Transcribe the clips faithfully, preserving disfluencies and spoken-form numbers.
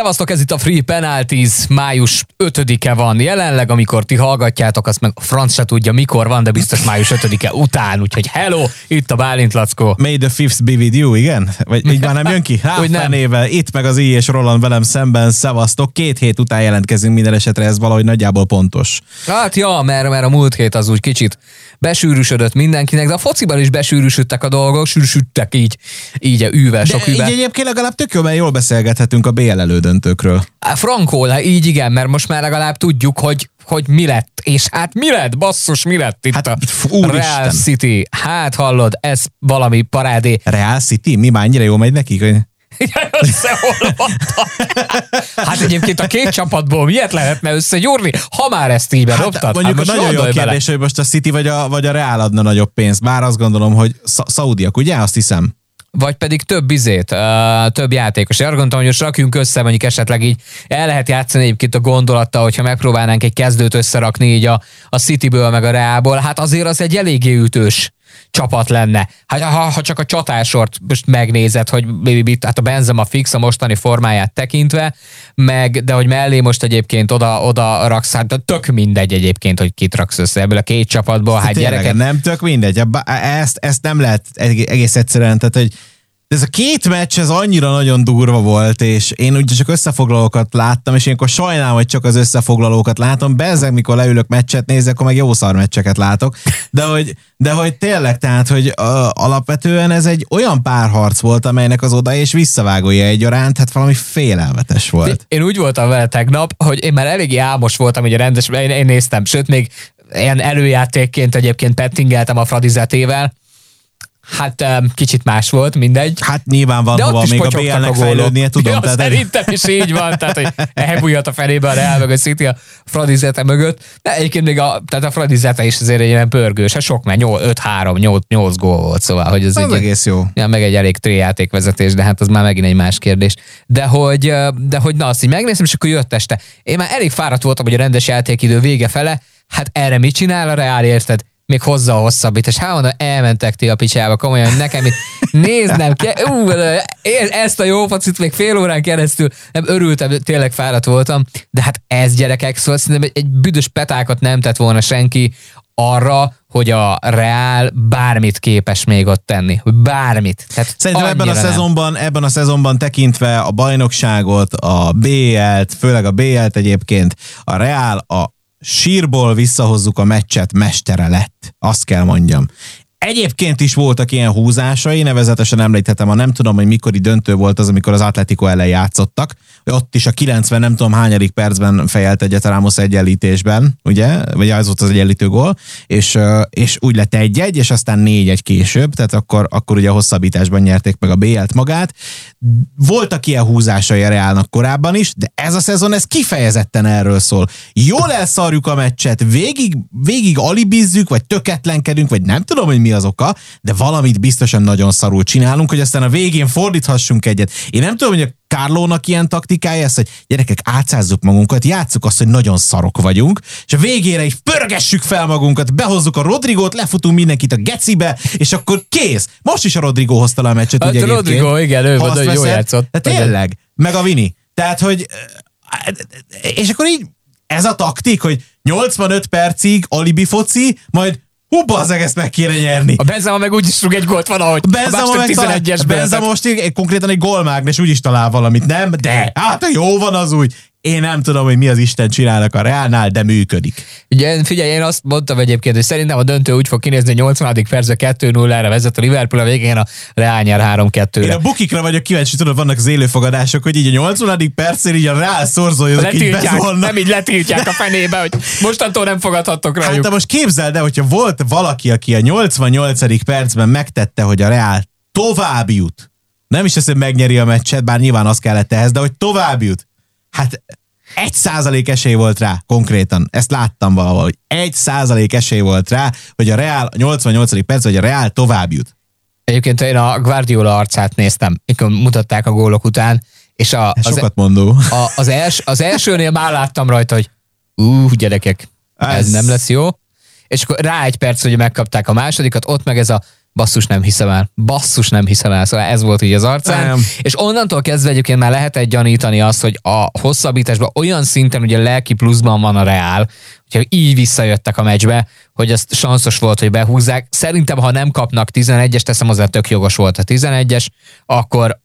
Szevasztok, ez itt a Free Penalties, május ötödike van jelenleg, amikor ti hallgatjátok, azt meg franc se tudja mikor van, de biztos május ötödike után, úgyhogy hello, itt a Bálint Lacó. May the fifth be with you, igen? Vagy így már nem jön ki? Ráfánével, itt meg az Iljás Rolland velem szemben, szevasztok, két hét után jelentkezünk minden esetre, ez valahogy nagyjából pontos. Hát ja, mert, mert a múlt hét az úgy kicsit besűrűsödött mindenkinek, de a fociban is besűrűsödtek a dolgok, sűrűsödtek így, így üvel, sok üvel. Így egyébként legalább tök jó, mert jól beszélgethetünk a bé el elődöntőkről. Frankol, így igen, mert most már legalább tudjuk, hogy, hogy mi lett. És hát mi lett, basszus, mi lett itt hát, a Real Isten. City. Hát hallod, ez valami parádé. Real City? Mi már annyira jó megy nekik, hogy... Hát egyébként a két csapatból miért lehetne összegyúrni, ha már ezt így bedobtad? Hát, mondjuk hát a nagyon jó kérdés, bele. Hogy most a City vagy a, vagy a Real adna nagyobb pénzt. Bár azt gondolom, hogy szaudiak, ugye? Azt hiszem. Vagy pedig több izét, több játékos. Én azt gondoltam, hogy most rakjunk össze, mondjuk esetleg így el lehet játszani egyébként a gondolattal, hogyha megpróbálnánk egy kezdőt összerakni így a, a Cityből meg a Realból, hát azért az egy eléggé ütős csapat lenne. Hát ha, ha csak a csatásort most megnézed, hogy hát a Benzema fix a mostani formáját tekintve, meg, de hogy mellé most egyébként oda, oda raksz, hát tök mindegy egyébként, hogy kit raksz össze ebből a két csapatból, hát gyereket. Nem tök mindegy, ezt, ezt nem lehet egész egyszerűen, tehát hogy ez a két meccs, ez annyira nagyon durva volt, és én ugye csak összefoglalókat láttam, és ilyenkor sajnálom, hogy csak az összefoglalókat látom, bezzeg, mikor leülök meccset nézek, akkor meg jó szar meccseket látok, de hogy, de hogy tényleg, tehát, hogy uh, alapvetően ez egy olyan párharc volt, amelynek az oda és visszavágója egyaránt, hát valami félelmetes volt. Én úgy voltam vele tegnap, hogy én már eléggé álmos voltam, ugye rendes, én, én néztem, sőt, még ilyen előjátékként egyébként pettingeltem a Fradizetével. Hát kicsit más volt, mindegy. Hát nyilvánvalóan még a bé el-nek fejlődnie tudom. Ja, tehát szerintem is így van, tehát hogy elbújhat a felébe a Real meg a City a Fradizete mögött. De egyébként még a, tehát a Fradizete is azért egy ilyen pörgős, hát sok már öt-három, nyolc gól volt, szóval hogy ez az egy egész jó. Ja, meg egy elég trijátékvezetés, de hát az már megint egy más kérdés. De hogy, de hogy na azt így megnéztem, és akkor jött este. Én már elég fáradt voltam, hogy a rendes játékidő vége fele, hát erre mit csinál a Real, érted? Még hozzá hosszabbít, és hát mondom, elmentek ti a picsába, komolyan, hogy nekem itt néznem kell, ú, ezt a jó pacit még fél órán keresztül, nem örültem, tényleg fáradt voltam, de hát ez gyerekek, szóval szerintem egy büdös petákat nem tett volna senki arra, hogy a Real bármit képes még ott tenni. Bármit. Tehát szerintem ebben a, szezonban, ebben a szezonban tekintve a bajnokságot, a bé el-t, főleg a bé el-t egyébként, a Real a sírból visszahozzuk a meccset, mestere lett. Azt kell mondjam. Egyébként is voltak ilyen húzásai, nevezetesen említhetem, a nem tudom, hogy mikori döntő volt az, amikor az Atlético ellen játszottak. Ott is a kilencven nem tudom hányadik percben fejelt egyet a Ramos egyenlítésben, ugye? Vagy az volt az egyenlítő gól, és, és úgy lett egy-egy, és aztán négy-egy később, tehát akkor, akkor ugye a hosszabbításban nyerték meg a bé el-t magát. Voltak ilyen húzásai a Realnak korábban is, de ez a szezon, ez kifejezetten erről szól. Jól elszarjuk a meccset, végig, végig alibizzük, vagy töketlenkedünk, vagy nem tudom, hogy mi az oka, de valamit biztosan nagyon szarul csinálunk, hogy aztán a végén fordíthassunk egyet. Én nem tudom, hogy a Kárlónak ilyen taktikája ez, hogy gyerekek, átszázzuk magunkat, játsszuk azt, hogy nagyon szarok vagyunk, és a végére is pörgessük fel magunkat, behozzuk a Rodrigót, lefutunk mindenkit a gecibe, és akkor kész. Most is a Rodrigo hozta le a meccset, hát ugye egyébként. Rodrigo, igen, ő volt, hogy jól játszott. Hát tényleg, meg a Vini. Tehát, hogy és akkor így ez a taktik, hogy nyolcvanöt percig alibi foci, majd hú, bazzeg, ezt meg kéne nyerni. A Benzema meg úgy is rúg egy gólt valahogy. Benzema meg tizenegyes Benzema most így, konkrétan egy gólmágnes, úgy is talál valamit, nem? De, hát jó van az úgy. Én nem tudom, hogy mi az Isten csinálnak a Realnál, de működik. Ugye, figyelj, én azt mondtam egyébként, hogy szerintem a döntő úgy fog kinézni, nyolcvanadik percben kettő nulla-ra vezet a Liverpool, a végén a Real nyer három kettő-re. Én a bukikra vagyok kíváncsi, tudod, vannak az élőfogadások, hogy így a nyolcvanadik percén így a Real szorzolja, így bezolnak. Nem így letiltják a fenébe, hogy mostantól nem fogadhattok rájuk. Hát de most képzeld el, hogyha volt valaki, aki a nyolcvannyolcadik percben megtette, hogy a Real tovább jut. Nem is azt, hogy megnyeri a meccset, bár nyilván az kellett ehhez, de hogy tovább jut. Hát egy százalék esély volt rá konkrétan, ezt láttam valahol, hogy egy százalék esély volt rá, hogy a Real nyolcvannyolcadik perc, hogy a Real tovább jut. Egyébként én a Guardiola arcát néztem, mikor mutatták a gólok után, és a, az, sokat mondó. A, az, els, az elsőnél már láttam rajta, hogy ú, gyerekek, ez, ez nem lesz jó. És akkor rá egy perc, hogy megkapták a másodikat, ott meg ez a basszus nem hiszem el, basszus nem hiszem el, szóval ez volt így az arcán, nem. És onnantól kezdve egyébként már lehetett gyanítani azt, hogy a hosszabbításban olyan szinten ugye lelki pluszban van a Reál, hogyha így visszajöttek a meccsbe, hogy ezt sanszos volt, hogy behúzzák. Szerintem, ha nem kapnak tizenegyest, teszem hozzá, tök jogos volt a tizenegyes, akkor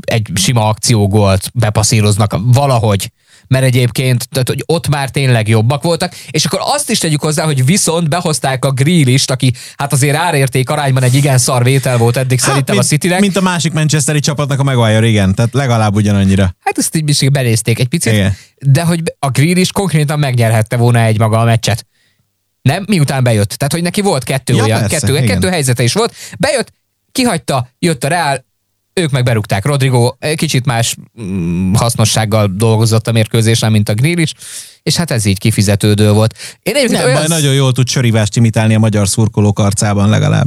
egy sima akciógolt bepasszíroznak valahogy, mert egyébként tehát, hogy ott már tényleg jobbak voltak, és akkor azt is tegyük hozzá, hogy viszont behozták a Grealist, aki hát azért árérték arányban egy igen szar vétel volt eddig hát, szerintem mint, a Citynek. Mint a másik manchesteri csapatnak a Maguire, igen, tehát legalább ugyanannyira. Hát ezt így is benézték egy picit, igen. De hogy a Grealish konkrétan megnyerhette volna egymaga a meccset. Nem? Miután bejött. Tehát, hogy neki volt kettő ja, olyan, persze, kettő, kettő helyzete is volt, bejött, kihagyta, jött a Real, ők meg berúgták. Rodrigo kicsit más hasznossággal dolgozott a mérkőzésen, mint a Grealish, és hát ez így kifizetődő volt. Én nem, olyan... baj, nagyon jól tud sörívást imitálni a magyar szurkolók arcában legalább.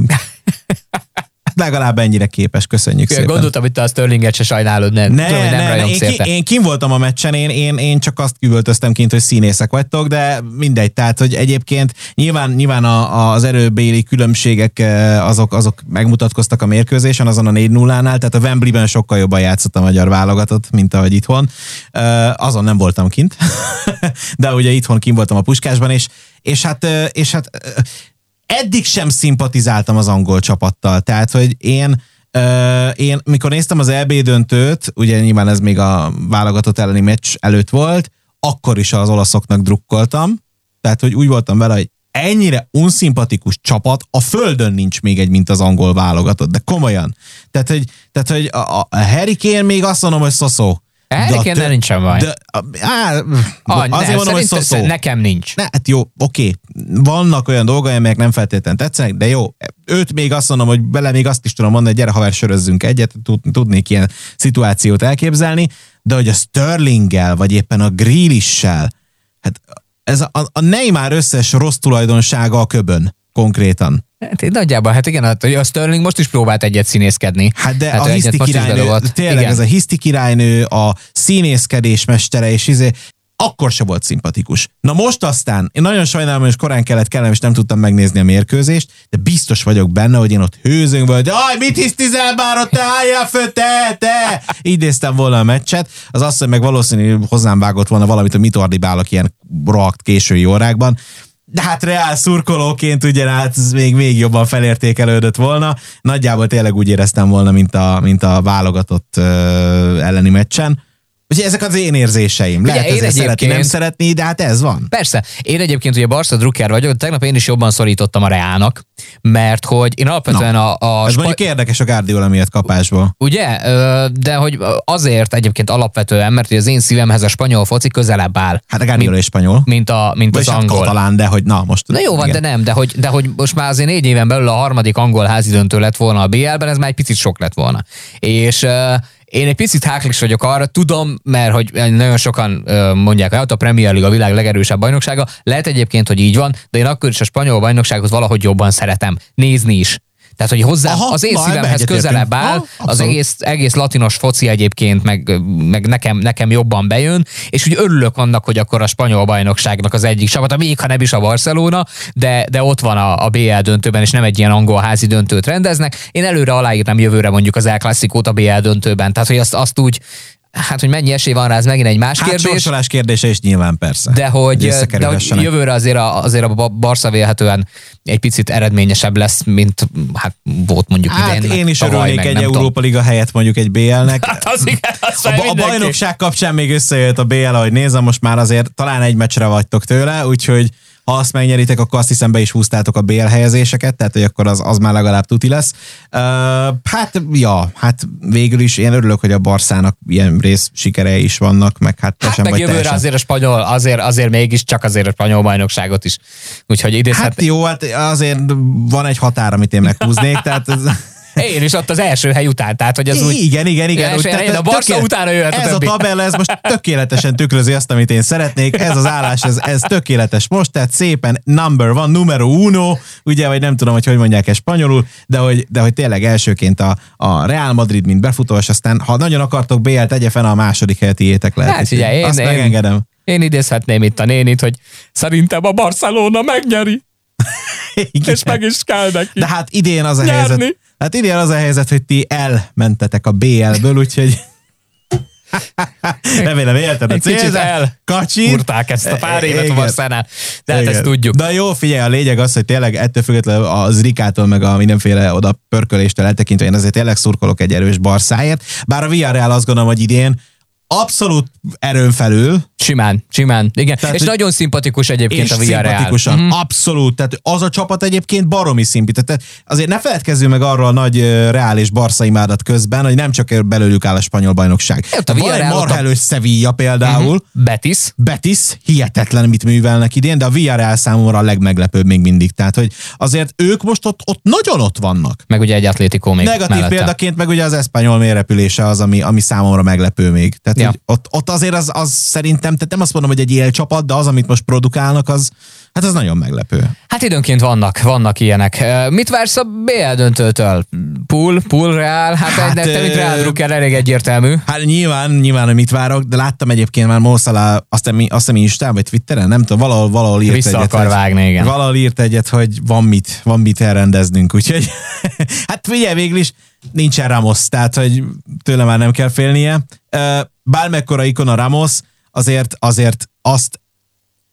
Legalább ennyire képes, köszönjük szépen. Gondoltam, hogy te a Sterlinget se sajnálod, nem, ne, tudom, hogy nem ne, rajong én, szépen. Én kim voltam a meccsen, én, én, én csak azt küvöltöztem kint, hogy színészek vagytok, de mindegy, tehát, hogy egyébként nyilván, nyilván a, az erőbéli különbségek azok, azok megmutatkoztak a mérkőzésen, azon a négy nullánál, tehát a Wembleyben sokkal jobban játszott a magyar válogatott, mint ahogy itthon. Azon nem voltam kint, de ugye itthon kim voltam a Puskásban, és, és hát, és hát eddig sem szimpatizáltam az angol csapattal, tehát, hogy én, euh, én mikor néztem az é bé döntőt, ugye nyilván ez még a válogatott elleni meccs előtt volt, akkor is az olaszoknak drukkoltam, tehát, hogy úgy voltam vele, hogy ennyire unszimpatikus csapat, a földön nincs még egy, mint az angol válogatott, de komolyan. Tehát, hogy, tehát, hogy a, a Harry Kane még azt mondom, hogy szoszó. Harry nincsen baj. De, á, ah, azért ne, mondom, hogy szó, szó. Nekem nincs. Ne, hát jó, oké. Vannak olyan dolgai, amelyek nem feltétlenül tetszenek, de jó. Őt még azt mondom, hogy bele még azt is tudom mondani, hogy gyere, haver, sörözzünk egyet, tudnék ilyen szituációt elképzelni, de hogy a Sterlinggel, vagy éppen a Grealissel, hát ez a, a Neymar összes rossz tulajdonsága a köbön, konkrétan. Hát, nagyjából, hát igen, a Sterling most is próbált egyet színészkedni. Hát de hát a hiszti királynő, tényleg igen. Ez a hiszti királynő, a színészkedés mestere, és izé, akkor se volt szimpatikus. Na most aztán, én nagyon sajnálom, hogy korán kellett kellem, és nem tudtam megnézni a mérkőzést, de biztos vagyok benne, hogy én ott hőzöng vagy, hogy aj, mit hisztizel már ott, te álljál föl, te, te! Így néztem volna a meccset, az asszony meg valószínű hozzám vágott volna valamit, a mit ordibálok ilyen rohakt késői órákban. De hát Reál szurkolóként ugyanát még, még jobban felértékelődött volna. Nagyjából tényleg úgy éreztem volna, mint a, mint a válogatott uh, elleni meccsen. Ugye ezek az én érzéseim. Lehet ugye, ezért szeretni, nem szeretni, de hát ez van. Persze. Én egyébként ugye Barca drukker vagyok, tegnap én is jobban szorítottam a Reálnak, mert hogy én alapvetően no. a... a ez spa... mondjuk érdekes a Guardiola miatt kapásból. Ugye? De hogy azért egyébként alapvetően, mert az én szívemhez a spanyol foci közelebb áll. Hát a Guardiola is spanyol. Mint, a, mint az hát angol. Talán, de hogy na most... Na jó van, igen. De nem, de hogy, de hogy most már azért négy éven belül a harmadik angol házidöntő lett volna a bé el-ben, ez már egy picit sok lett volna. És... Én egy picit háklis vagyok arra, tudom, mert hogy nagyon sokan mondják, hogy a Premier League a világ legerősebb bajnoksága, lehet egyébként, hogy így van, de én akkor is a spanyol bajnokságot valahogy jobban szeretem nézni is. Tehát, hogy hozzá aha, az én szívemhez közelebb áll, aha, az egész, egész latinos foci egyébként, meg, meg nekem, nekem jobban bejön, és úgy örülök annak, hogy akkor a spanyol bajnokságnak az egyik csapata, még ha nem is a Barcelona, de, de ott van a, a bé el döntőben, és nem egy ilyen angol házi döntőt rendeznek. Én előre aláírnám jövőre mondjuk az El Clasicót a bé el döntőben, tehát, hogy azt, azt úgy hát, hogy mennyi esély van rá, ez megint egy más hát, kérdés. Hát sorsolás kérdése is nyilván persze. De hogy, de hogy jövőre azért a, azért a Barca vélhetően egy picit eredményesebb lesz, mint hát volt mondjuk hát idén. Hát én is örülnék meg, egy Európa Liga helyett mondjuk egy bé el-nek. Hát az igen, az a, a bajnokság kapcsán még összejött a bé el, ahogy nézem, most már azért talán egy meccsre vagytok tőle, úgyhogy ha azt megnyeritek, akkor azt hiszem be is húztátok a bé el helyezéseket, tehát hogy akkor az, az már legalább tuti lesz. Uh, hát, ja, hát végül is én örülök, hogy a Barszának ilyen rész sikerei is vannak, meg hát te hát sem meg vagy jövőre teljesen. Azért a spanyol, azért, azért mégis csak azért a spanyol bajnokságot is. Úgyhogy idézhet... Hát jó, hát azért van egy határ, amit én meghúznék, tehát... Ez... Én is ott az első hely után, tehát hogy az igen, úgy... Igen, igen, igen. Te, a Barca utána jöhet a többi. Ez a tabella, ez most tökéletesen tükrözi azt, amit én szeretnék. Ez az állás, ez, ez tökéletes most, tehát szépen number one, numero uno, ugye, vagy nem tudom, hogy hogy mondják-e spanyolul, de hogy, de hogy tényleg elsőként a, a Real Madrid, mint befutó, és aztán, ha nagyon akartok bé el-t, tegye fel a második helyet, ilyétek lehet. Hát, ugye, én, azt én, megengedem. Én idézhetném itt a nénit, hogy szerintem a Barcelona megnyeri. és meg is kell neki. De hát idén az a nyerni. helyzet, hát idén az a helyzet, hogy ti elmentetek a bé el-ből, úgyhogy remélem érted a célt, el kacsit. Kurták ezt a pár évet a Barszánál. De hát ezt tudjuk. De jó, figyelj, a lényeg az, hogy tényleg ettől függetlenül a Zrikától meg a mindenféle oda pörköléstől eltekintve, én azért tényleg szurkolok egy erős Barszáért. Bár a Villarreal azt gondolom, hogy idén abszolút erőn felül. Simán, simán. Igen. Tehát, és nagyon szimpatikus egyébként a Villarreal. Szimpatikusan, mm-hmm. abszolút. Tehát az a csapat egyébként baromi szimpi. Tehát azért ne feledkezzünk meg arról a nagy Reál és Barca imádat közben, hogy nem csak belőlük áll a spanyol bajnokság. Jött, a van egy marhelős a... Sevilla például. Mm-hmm. Betis. Betis. Hihetetlen, mit művelnek idén, de a Villarreal számomra a legmeglepőbb még mindig. Tehát, hogy azért ők most ott, ott nagyon ott vannak. Meg ugye egy Atlético még negatív mellette. Példaként meg ugye az eszpanyol mérepülése az, ami, ami számomra meglepő még. Tehát, ja. ott, ott azért az, az szerintem Tehát nem azt mondom, hogy egy élcsapat, de az, amit most produkálnak, az, hát az nagyon meglepő. Hát időnként vannak, vannak ilyenek. Mit vársz a bé el döntőtől? Pool, pool, Real, hát, hát te mit Real drukker, elég egyértelmű. Hát nyilván, nyilván, hogy mit várok, de láttam egyébként már Mo Salah, azt hiszem Instán, vagy Twitteren, nem tudom, valahol, valahol írt Vissza egyet. Vissza akar vágni, igen. Valahol írt egyet, hogy van mit, van mit elrendeznünk, úgyhogy hát figyelj, végül is nincsen Ramos, tehát, hogy tőle már nem kell félnie. Bármekkora ikona Ramos, Azért, azért azt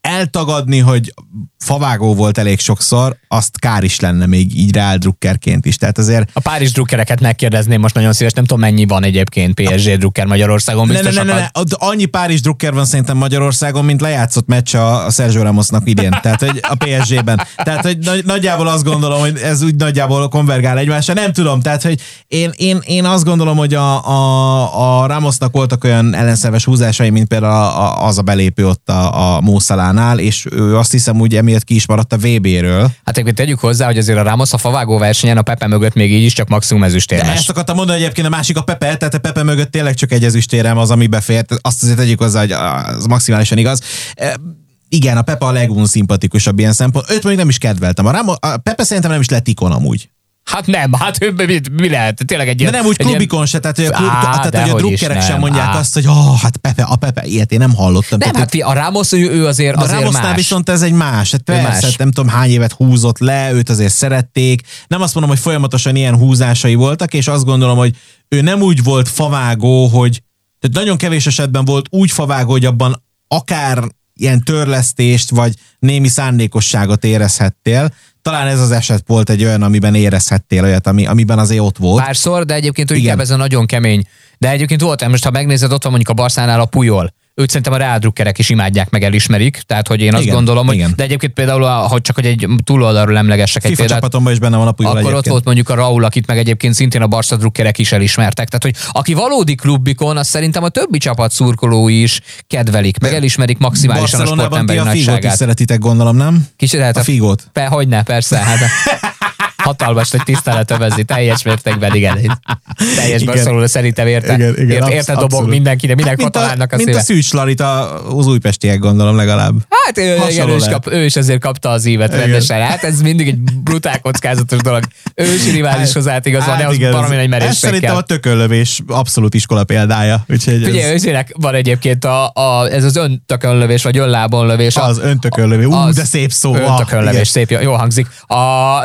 eltagadni, hogy favágó volt elég sokszor, azt kár is lenne még így Real drukkerként is. Tehát azért... A Párizs drukkereket megkérdezném most nagyon szíves, nem tudom mennyi van egyébként pé es gé drukker Magyarországon, biztos ne, ne, ne, ne, ne. Annyi Párizs drukker van szerintem Magyarországon, mint lejátszott meccs a Sergio Ramosnak idén, tehát hogy a pé es gé-ben. Tehát hogy nagy, nagyjából azt gondolom, hogy ez úgy nagyjából konvergál egymásra, nem tudom, tehát hogy én, én, én azt gondolom, hogy a, a, a Ramosnak voltak olyan ellenszeves húzásai, mint például a, a, az a belépő ott a, a Mo Salánál, és ő azt hiszem úgy emiatt ki is maradt a vé bé-ről. Hát egyébként tegyük hozzá, hogy azért a Ramos a favágó versenyen a Pepe mögött még így is csak maximum ezüstérmes. De ezt akartam mondani, hogy egyébként a másik a Pepe, tehát a Pepe mögött tényleg csak egy ezüstérem az, ami befért. Azt azért tegyük hozzá, hogy az maximálisan igaz. E, igen, a Pepe a legunszimpatikusabb ilyen szempont. Őt mondjuk nem is kedveltem. A, Ramos, a Pepe szerintem nem is lett ikon amúgy. Hát nem, hát ő mi, mi lehet? Tényleg egy ilyen... De nem úgy klubikon ilyen... se, tehát, hogy a, klub, á, tehát, hogy a drukkerek sem mondják á. azt, hogy oh, hát Pepe, a Pepe, ilyet én nem hallottam. Nem, tehát, hát a Ramos, ő, ő azért, azért Ramosnál más. A viszont ez egy más. Hát persze, más. Hát nem tudom hány évet húzott le, őt azért szerették. Nem azt mondom, hogy folyamatosan ilyen húzásai voltak, és azt gondolom, hogy ő nem úgy volt favágó, hogy... Tehát nagyon kevés esetben volt úgy favágó, hogy abban akár ilyen törlesztést, vagy némi szándékosságot érezhettél. Talán ez az eset volt egy olyan, amiben érezhettél olyat, ami, amiben azért ott volt. Párszor, de egyébként inkább ez a nagyon kemény. De egyébként volt, most ha megnézed, ott van mondjuk a Barszánál a Puyol. Őt szerintem a Real drukkerek is imádják, meg elismerik, tehát hogy én azt igen, gondolom, hogy, de egyébként például, ha csak hogy egy túloldalról emlegessek egy példát, csapatomban is benne van a Puyol akkor egyébként. Ott volt mondjuk a Raul, akit meg egyébként szintén a Barca drukkerek is elismertek. Tehát, hogy aki valódi klubikon, azt szerintem a többi csapat szurkolói is kedvelik, meg elismerik maximálisan a sportemberi nagyságát. Barcelonában ti a Figót is szeretitek, gondolom, nem? Kicsit lehet a Figót. Pe, hogyne, persze, hát hatalmas, hogy tisztelet övezi, teljes mértékben, igen. Teljes Barcelona szerintem érte, igen, igen, érte, érte dobog mindenkinek, minden hát, katalánnak a szíve. Mint a Szűcs Larit az újpestiek, gondolom legalább. Hát ő, igen, ő, is kap, ő is azért kapta az ívet rendesen. Hát ez mindig egy brutál kockázatos dolog. Ő is riválishoz hát, átigazol, de az valami nagy merészségkel. Ez szerintem a tökönlövés abszolút iskola példája. Ugye ősének van egyébként a, a, ez az öntökönlövés, vagy önlábonlövés. Az öntökönlövés, ú, de szép szó. Öntökönlövés, szép, jól hangzik. A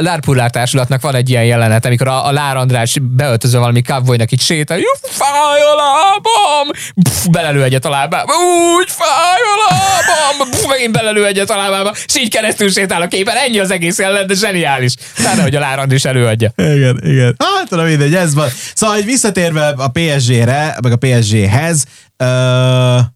lárpurlátás társulatnak van egy ilyen jelenet, amikor a, a Lár András beöltözve valami kávbolynak így sétál, fáj a lábam, pff, belelő egyet a lábába, úgy fáj a lábam, pff, megint belelő egyet a lábába, és így keresztül sétál a képen, ennyi az egész jelenet, de zseniális. Tehát, hogy a Lár András előadja. Igen, igen. Hát, tudom, mindegy, ez van. Szóval, hogy visszatérve a pé es gé-re, meg a pé es gé-hez, Ö,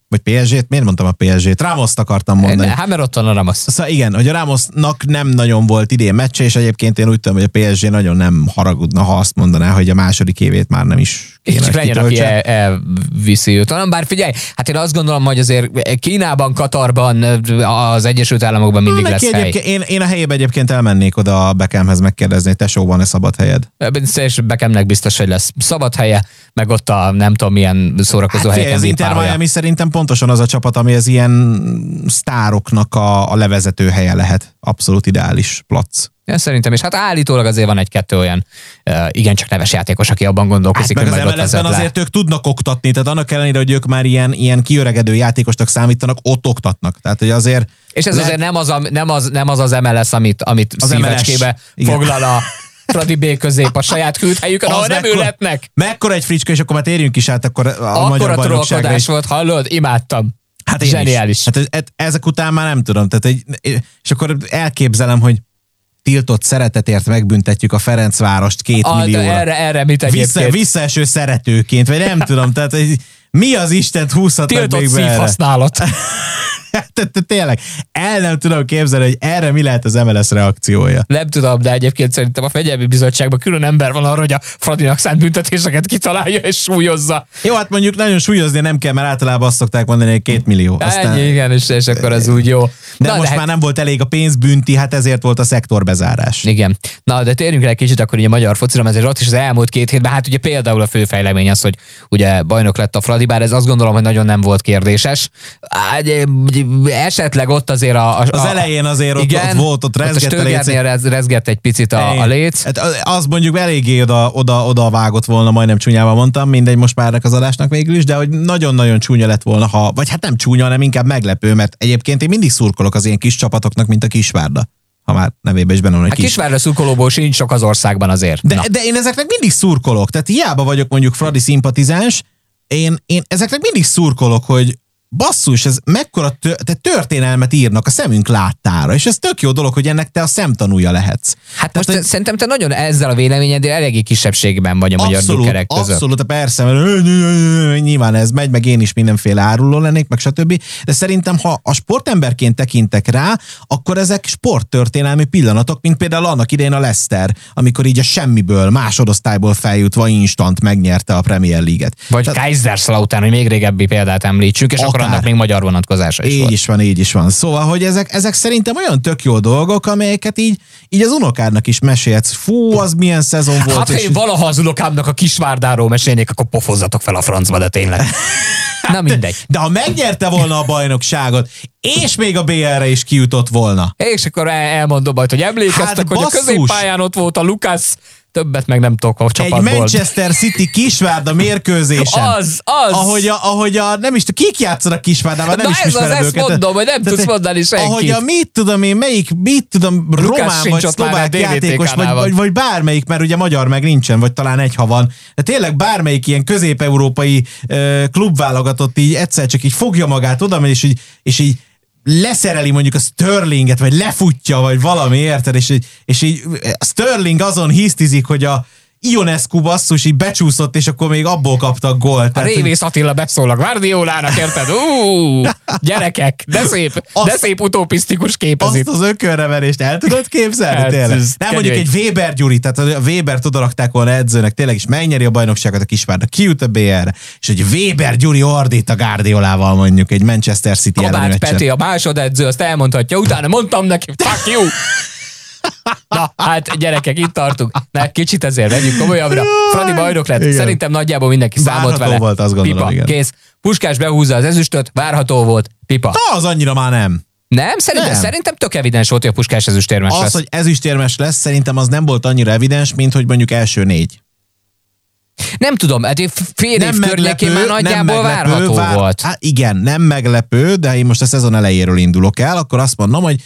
vagy pé es gé-t? Miért mondtam a pé es gé-t? Ramoszt akartam mondani. Hát mert ott van a Ramos. Szóval igen, hogy a Ramosnak nem nagyon volt idén meccse, és egyébként én úgy tudom, hogy a pé es gé nagyon nem haragudna, ha azt mondaná, hogy a második évét már nem is kéne kitöltse. Elviszi őt. Bár figyelj, hát én azt gondolom, hogy azért Kínában, Katarban, az Egyesült Államokban mindig neki lesz hely. Én, én a helyében egyébként elmennék oda a Beckhamhez megkérdezni, tesó, van-e szabad helyed? És Beckhamnek biztos, hogy lesz szabad helye, meg ott a nem tudom milyen szórakozó hát, helyeken. Inter Miami szerintem pontosan az a csapat, ami az ilyen sztároknak a, a levezető helye lehet. Abszolút ideális plac. Ja, szerintem is. Hát állítólag azért van egy-kettő olyan uh, igencsak neves játékos, aki abban gondolkozik, hát, hogy meg, meg az em el eszben azért ők tudnak oktatni, tehát annak ellenére, hogy ők már ilyen, ilyen kiöregedő játékosnak számítanak, ott oktatnak. Tehát, hogy azért És ez Le... azért nem az, a, nem, az, nem az az em el es, amit, amit az szívecskébe foglal a Fradi B közép a saját küldhelyükön, ahol nem ülhetnek. Mekkora egy fricska, és akkor már térjünk is át akkor a akkor magyar a trollkodás volt, hallod? Imádtam. Hát zseniális. Hát ezek után már nem tudom. Tehát egy, és akkor elképzelem, hogy tiltott szeretetért megbüntetjük a Ferencvárost két a, millióra. Erre, erre mit egyébként? Visszaeső szeretőként, vagy nem tudom. Tehát egy, mi az Istent húzhatnak még be erre? Tiltott szívhasználat. Tényleg, el nem tudom képzelni, hogy erre mi lehet az em el es reakciója. Nem tudom, de egyébként szerintem a Fegyelmi Bizottságban külön ember van arra, hogy a Fradinak szánt büntetéseket kitalálja és súlyozza. Jó, hát mondjuk nagyon súlyozni nem kell, mert általában azt szokták mondani, hogy két millió. Aztán... Egy, igen, és, és akkor az úgy jó. De na, most de hát... már nem volt elég a pénzbünti, hát ezért volt a szektorbezárás. Igen. Na, de térjünk el kicsit akkor ugye a magyar focira, mert ott is az elmúlt két hétben, hát ugye például a fő fejlemény az, hogy ugye bajnok lett a Fradi, bár ez azt gondolom, hogy nagyon nem volt kérdéses. Esetleg ott azért a... a az elején azért ott, igen, ott volt, ott rezgett a léc. Rez, rezgett egy picit a, a léc. Hát azt mondjuk eléggé oda, oda, oda vágott volna, majdnem csúnyában mondtam, mindegy most már ennek az adásnak végül is, de hogy nagyon-nagyon csúnya lett volna, ha, vagy hát nem csúnya, hanem inkább meglepő, mert egyébként én mindig szurkolok az ilyen kis csapatoknak, mint a Kisvárda. Ha már nevében is benne van egy kis. A Kisvárda szurkolóból sincs sok az országban azért. De, de én ezeknek mindig szurkolok, tehát hiába vagyok mondjuk Fradi szimpatizáns, én, én ezeknek mindig szurkolok, hogy basszus, ez mekkora történelmet írnak a szemünk láttára, és ez tök jó dolog, hogy ennek te a szemtanúja lehetsz. Hát most te, szerintem te nagyon ezzel a véleményedért eléggé kisebbségben vagy a magyar drukkerek között. Abszolút, persze, mert nyilván ez megy, meg én is mindenféle áruló lennék, meg stb. De szerintem, ha a sportemberként tekintek rá, akkor ezek sporttörténelmi pillanatok, mint például annak idején a Leicester, amikor így a semmiből, másodosztályból feljutva instant megnyerte a Premier League-et. Vagy tehát... Kaiserslautern, hogy még régebbi példát említsük, és a... akkor annak még magyar vonatkozása is így volt. Így is van, így is van. Szóval, hogy ezek, ezek szerintem olyan tök jó dolgok, amelyeket így, így az unokádnak is mesélhetsz. Fú, az milyen szezon volt. Hát, és... ha én valaha az unokámnak a Kisvárdáról mesélnék, akkor pofozzatok fel a francba, de tényleg. Na mindegy. De, de ha megnyerte volna a bajnokságot, és még a bé el-re is kijutott volna. És akkor elmondom majd, hogy emlékeztek, hát, hogy basszus. A középpályán ott volt a Lukasz, többet meg nem tudok a csapatból. Egy Manchester City Kisvárda mérkőzésen. Az, az. Ahogy a, ahogy a nem is tudom, kik játszanak Kisvárdában, nem na is ismerem őket. Na ez az, ezt mondom, hogy nem tehát, tudsz mondani senkit. Ahogy a mit tudom én, melyik, mit tudom, román vagy szlovák játékos, vagy, vagy, vagy bármelyik, mert ugye magyar meg nincsen, vagy talán egy, ha van. De tényleg bármelyik ilyen közép-európai uh, klubválogatott így egyszer csak így fogja magát oda, és így, és így leszereli mondjuk a Sterlinget, vagy lefutja, vagy valami, érted? És, és így Sterling azon hisztizik, hogy a Ionescu basszus így becsúszott, és akkor még abból kaptak gólt. A Révész Attila beszól a Guardiolának, érted? Úúúú, gyerekek, de szép, azt, de szép utopisztikus kép az itt. Azt az ökölreverést el tudod képzelni, tényleg? Nem mondjuk egy Weber Gyuri, tehát a Weber odarakták volna edzőnek, tényleg is megnyeri a bajnokságot a Kisvárda, kijut a bé el-re, és egy Weber Gyuri ordít a Guardiolával mondjuk egy Manchester City elleni meccsen. Kovács Peti, a másodedző, azt elmondhatja, utána mondtam neki, fuck you! Na, hát gyerekek, itt tartunk. Na, kicsit ezért vegyünk komolyabbra. Fradi bajnok lett. Igen. Szerintem nagyjából mindenki számolt vele. Várható volt, azt gondolom, pipa, igen. Kész. Puskás behúzza az ezüstöt, várható volt, pipa. Na, az annyira már nem. Nem? Szerintem, nem. Szerintem tök evidens volt, hogy a Puskás ezüstérmes lesz. Az, hogy ezüstérmes lesz, szerintem az nem volt annyira evidens, mint hogy mondjuk első négy. Nem tudom, hát fél év környékén már nagyjából várható vár... volt. Hát igen, nem meglepő, de én most a szezon elejéről indulok el, akkor azt mondom, hogy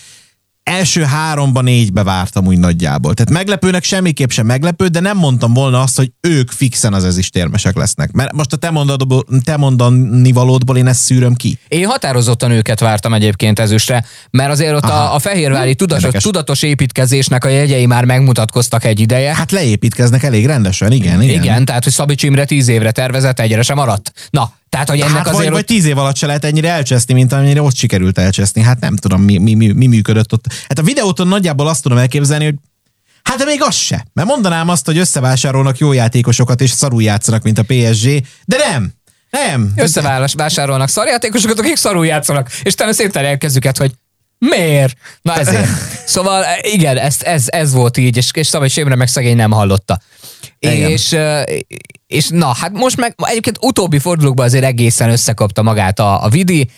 első háromba, négybe vártam úgy nagyjából. Tehát meglepőnek semmiképp sem meglepő, de nem mondtam volna azt, hogy ők fixen az ezüstérmesek lesznek. Mert most a te, mondadoból, te mondani valódból én ezt szűröm ki. Én határozottan őket vártam egyébként ezüstre, mert azért ott a, a fehérvári tudatos, tudatos építkezésnek a jegyei már megmutatkoztak egy ideje. Hát leépítkeznek elég rendesen, igen. Igen, igen, tehát hogy Szabics Imre tíz évre tervezett, egyre sem maradt. Na, tehát, hogy ennek hát azért, vagy, hogy... vagy tíz év alatt se lehet ennyire elcseszni, mint amennyire ott sikerült elcseszni. Hát nem tudom, mi, mi, mi, mi működött ott. Hát a videóton nagyjából azt tudom elképzelni, hogy hát de még az se. Mert mondanám azt, hogy összevásárolnak jó játékosokat, és szarul játszanak, mint a pé es gé, de nem. Nem. Összevásárolnak szarjátékosokat, akik szarul játszanak, és utána szépen elkezdjük, hogy miért? Na ezért. Szóval igen, ez, ez, ez volt így, és, és Szabad Sémre meg szegény nem hallotta. Igen. És... És na, hát most meg egyébként utóbbi fordulókban azért egészen összekapta magát a, a Vidi,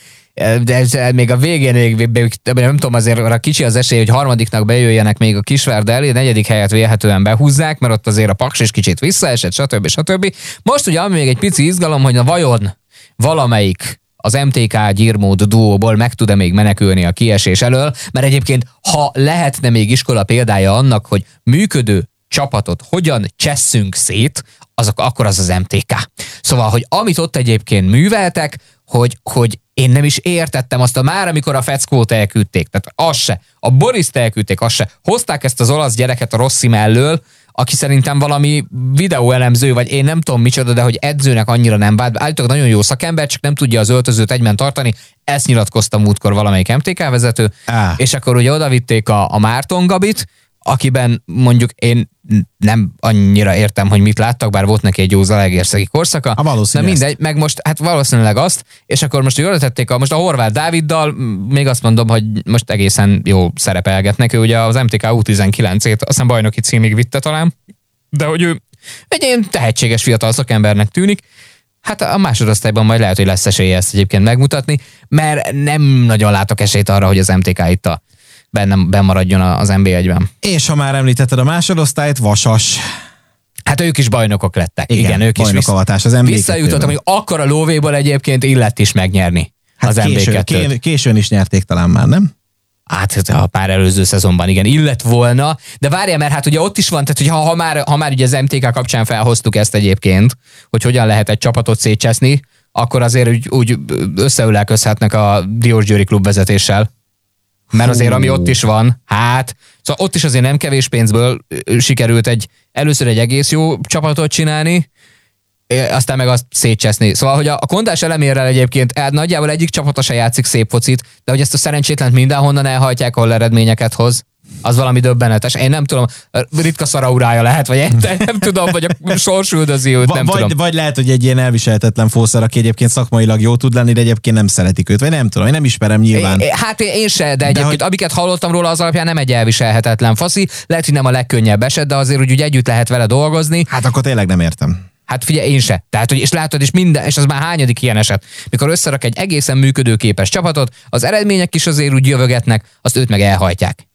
de még a végén, még, még, nem tudom, azért a kicsi az esély, hogy harmadiknak bejöjjenek még a Kisvárda elé, negyedik helyet vélhetően behúzzák, mert ott azért a Paks is kicsit visszaesett, stb. stb. Most ugye ami még egy pici izgalom, hogy na vajon valamelyik az em té ká Gyirmód duóból meg tud-e még menekülni a kiesés elől, mert egyébként ha lehetne még iskola példája annak, hogy működő csapatot hogyan csesszünk szét, azok, akkor az az em té ká. Szóval, hogy amit ott egyébként műveltek, hogy, hogy én nem is értettem azt a már, amikor a feckót elküldték, tehát az se, a Boriszt elküldték, az se. Hozták ezt az olasz gyereket a Rossi mellől, aki szerintem valami videóelemző, vagy én nem tudom micsoda, de hogy edzőnek annyira nem vált. Állítólag nagyon jó szakember, csak nem tudja az öltözőt egyben tartani. Ezt nyilatkozta múltkor valamelyik em té ká vezető, ah. és akkor ugye odavitték a, a Márton Gabit, akiben mondjuk én nem annyira értem, hogy mit láttak, bár volt neki egy jó zalaegerszegi korszaka. A de mindegy, ezt. Meg most, hát valószínűleg azt, és akkor most jól tették a, most a Horváth Dáviddal, még azt mondom, hogy most egészen jó szerepelgetnek, ő ugye az em té ká U tizenkilencét, aztán bajnoki címig vitte talán, de hogy ő egy ilyen tehetséges fiatal szakembernek tűnik, hát a másodosztályban majd lehet, hogy lesz esélye ezt egyébként megmutatni, mert nem nagyon látok esélyt arra, hogy az em té ká itt a bennem bemaradjon az en bé egyben. És ha már említetted a másodosztályt, Vasas. Hát ők is bajnokok lettek. Igen, igen ők is visszavatás az en bé kettőben. Visszajutottak, hogy akkora lóvéból egyébként illett is megnyerni hát az en bé kettőt. Későn is nyerték talán már, nem? Hát a pár előző szezonban, igen, illett volna, de várjál, mert hát ugye ott is van, tehát hogy ha, ha, már, ha már ugye az em té ká kapcsán felhoztuk ezt egyébként, hogy hogyan lehet egy csapatot szétcseszni, akkor azért úgy, úgy összeülelközhetnek a Diósgyőri klub vezetéssel. Mert azért, ami ott is van, hát, szóval ott is azért nem kevés pénzből sikerült egy, először egy egész jó csapatot csinálni, aztán meg azt szétcseszni. Szóval, hogy a Kondás elemérrel egyébként, hát nagyjából egyik csapata se játszik szép focit, de hogy ezt a szerencsétlent mindenhonnan elhajtják, hol eredményeket hoz, az valami döbbenetes. Én nem tudom, ritka szaraurája lehet, vagy nem tudom, vagy a sors üldözi őt, nem vagy, tudom. Vagy lehet, hogy egy ilyen elviselhetetlen fószar, aki egyébként szakmailag jó tud lenni, de egyébként nem szeretik őt, vagy nem tudom, én nem ismerem nyilván. É, hát én se, de, de egyébként hogy... amiket hallottam róla, az alapján nem egy elviselhetetlen faszi, lehet, hogy nem a legkönnyebb eset, de azért úgy, úgy együtt lehet vele dolgozni. Hát akkor tényleg nem értem. Hát figyelj, én se. Tehát, hogy, és látod, és minden, és az már hányadik ilyen eset, mikor összerak egy egészen működőképes csapatot, az eredmények is azért úgy jövögetnek, azt őt meg elhajtják.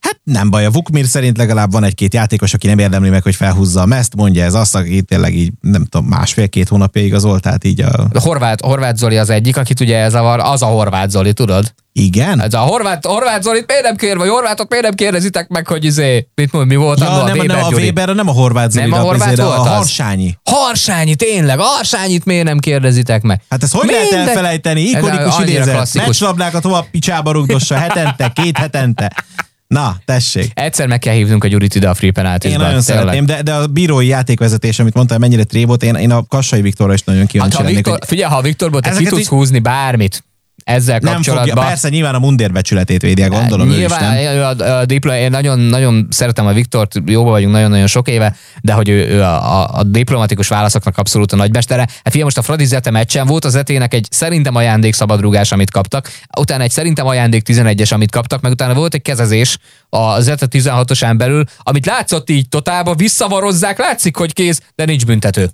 Hát nem baj, a Vukmir szerint legalább van egy-két játékos, aki nem érdemli meg, hogy felhúzza a mezt, mondja ez azt, aki tényleg így, nem tudom, másfél-két hónapig igazolt, tehát így a... a Horváth, Horváth Zoli az egyik, akit ugye ez zavar, az a Horváth Zoli, tudod? Igen? Ez a Horváth, Horváth Zolit miért nem kér, vagy Horváthot miért nem kérdezitek meg, hogy izé, mit mondj, mi volt ja, annak a Weber Gyuri? A Weberre nem a Horváth Zoli, nem a Horváth volt az? A Harsányi. Harsányi, tényleg, Harsányit miért nem kérdezitek meg? Hát ezt hogy Minden... lehet elfelejteni? Ikonikus idézet. Meccslabdákat hova picsába rugdossa hetente, két hetente. Na, tessék. Egyszer meg kell hívnunk a Gyurit ide a free penalty-ba. Én nagyon szeretném, de, de a bírói játékvezetés, amit mondtál, mennyire trébot, én, én a Kassai Viktorra is nagyon kíváncsi lennék. Hát, hogy... Figyelj, ha a Viktorból te ki tudsz így... húzni bármit ezzel nem kapcsolatban. Fogja, persze nyilván a mundérbecsületét védje, gondolom ő is, nem? Nyilván a, a diploma, én nagyon, nagyon szeretem a Viktort, jóban vagyunk nagyon-nagyon sok éve, de hogy ő, ő a, a, a diplomatikus válaszoknak abszolút a nagymestere. Hát figyelj, most a Fradi Zete meccsen volt, az Zetének egy szerintem ajándék szabadrúgás, amit kaptak, utána egy szerintem ajándék tizenegyes, amit kaptak, meg utána volt egy kezezés a Zete tizenhatosán belül, amit látszott így totálba, visszavarozzák, látszik, hogy kéz, de nincs büntető.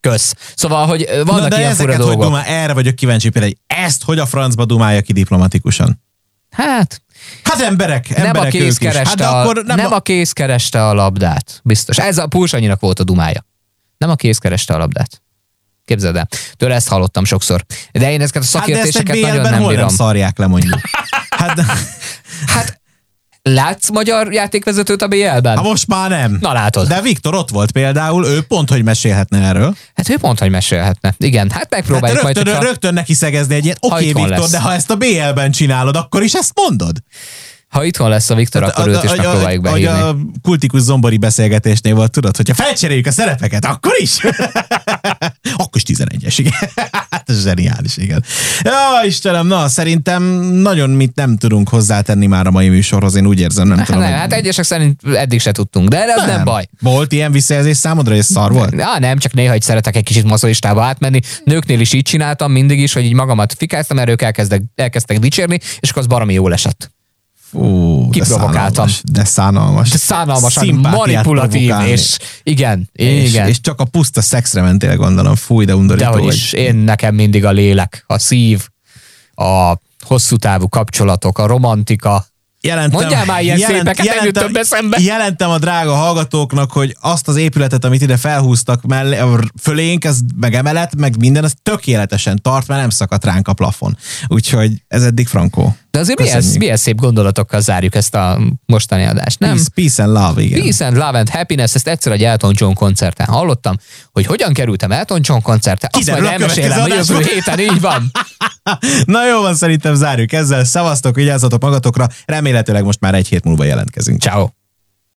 Kösz. Szóval, hogy vannak na, ilyen fura dolgok. Dumál, erre vagyok kíváncsi például, hogy ezt hogy a francba dumálja ki diplomatikusan? Hát... Hát emberek, emberek nem a kéz kereste hát a, nem nem a... a kéz kereste a labdát. Biztos. Ez a Pulsanyinak volt a dumája. Nem a kéz kereste a labdát. Képzeld el. Tőle ezt hallottam sokszor. De én ezeket a szakértéseket hát nagyon nem hol bírom. Nem szarják le mondjuk. Hát... hát látsz magyar játékvezetőt a bé el-ben? Ha most már nem. Na látod. De Viktor ott volt például, ő pont, hogy mesélhetne erről. Hát ő pont, hogy mesélhetne. Igen, hát megpróbáljuk hát rögtön, majd. Rögtön, rögtön neki szegezni egy ilyet. Oké, okay, Viktor, lesz. De ha ezt a bé el-ben csinálod, akkor is ezt mondod? Ha itthon lesz a Viktor, hát, akkor a, őt is a, megpróbáljuk a, behívni. A kultikus zombori beszélgetésnél volt, tudod, hogyha felcseréljük a szerepeket, akkor is? Akkor is tizenegyes, igen. Hát ez zseniális, igen. Ja, Istenem, na, szerintem nagyon mit nem tudunk hozzátenni már a mai műsorhoz, én úgy érzem, nem hát, tudom. Nem, hogy... Hát egyesek szerint eddig se tudtunk, de ez nem, nem baj. Volt ilyen visszajelzés számodra, és szar volt? Ja, nem, csak néha, hogy szeretek egy kicsit mazoistába átmenni. Nőknél is így csináltam mindig is, hogy így magamat fikáztam, mert ők elkezdtek, elkezdtek dicsérni, és akkor az baromi jól esett. Ó, kiprovokáltam. De szánalmas. De szánalmasan manipulatív, és igen, és, igen. És csak a puszta szexre mentél, gondolom, fúj, de undorító. Dehogy is, én nekem mindig a lélek, a szív, a hosszú távú kapcsolatok, a romantika, Jelentem, Mondjál már ilyen jelent, szépeket, jelentem, nem jutott eszembe. Jelentem a drága hallgatóknak, hogy azt az épületet, amit ide felhúztak mellé, fölénk, ez meg emelet, meg minden, ez tökéletesen tart, mert nem szakadt ránk a plafon. Úgyhogy ez eddig frankó. De azért milyen, milyen szép gondolatokkal zárjuk ezt a mostani adást, nem? Peace, peace and love, igen. Peace and love and happiness, ezt egyszer egy Elton John koncerten hallottam, hogy hogyan kerültem Elton John koncerten, azt majd elmesélem, hogy jövő héten így van. Na jó, van, szerintem zárjuk ezzel. Szavaztok, vigyázzatok magatokra, remélhetőleg most már egy hét múlva jelentkezünk. Ciao.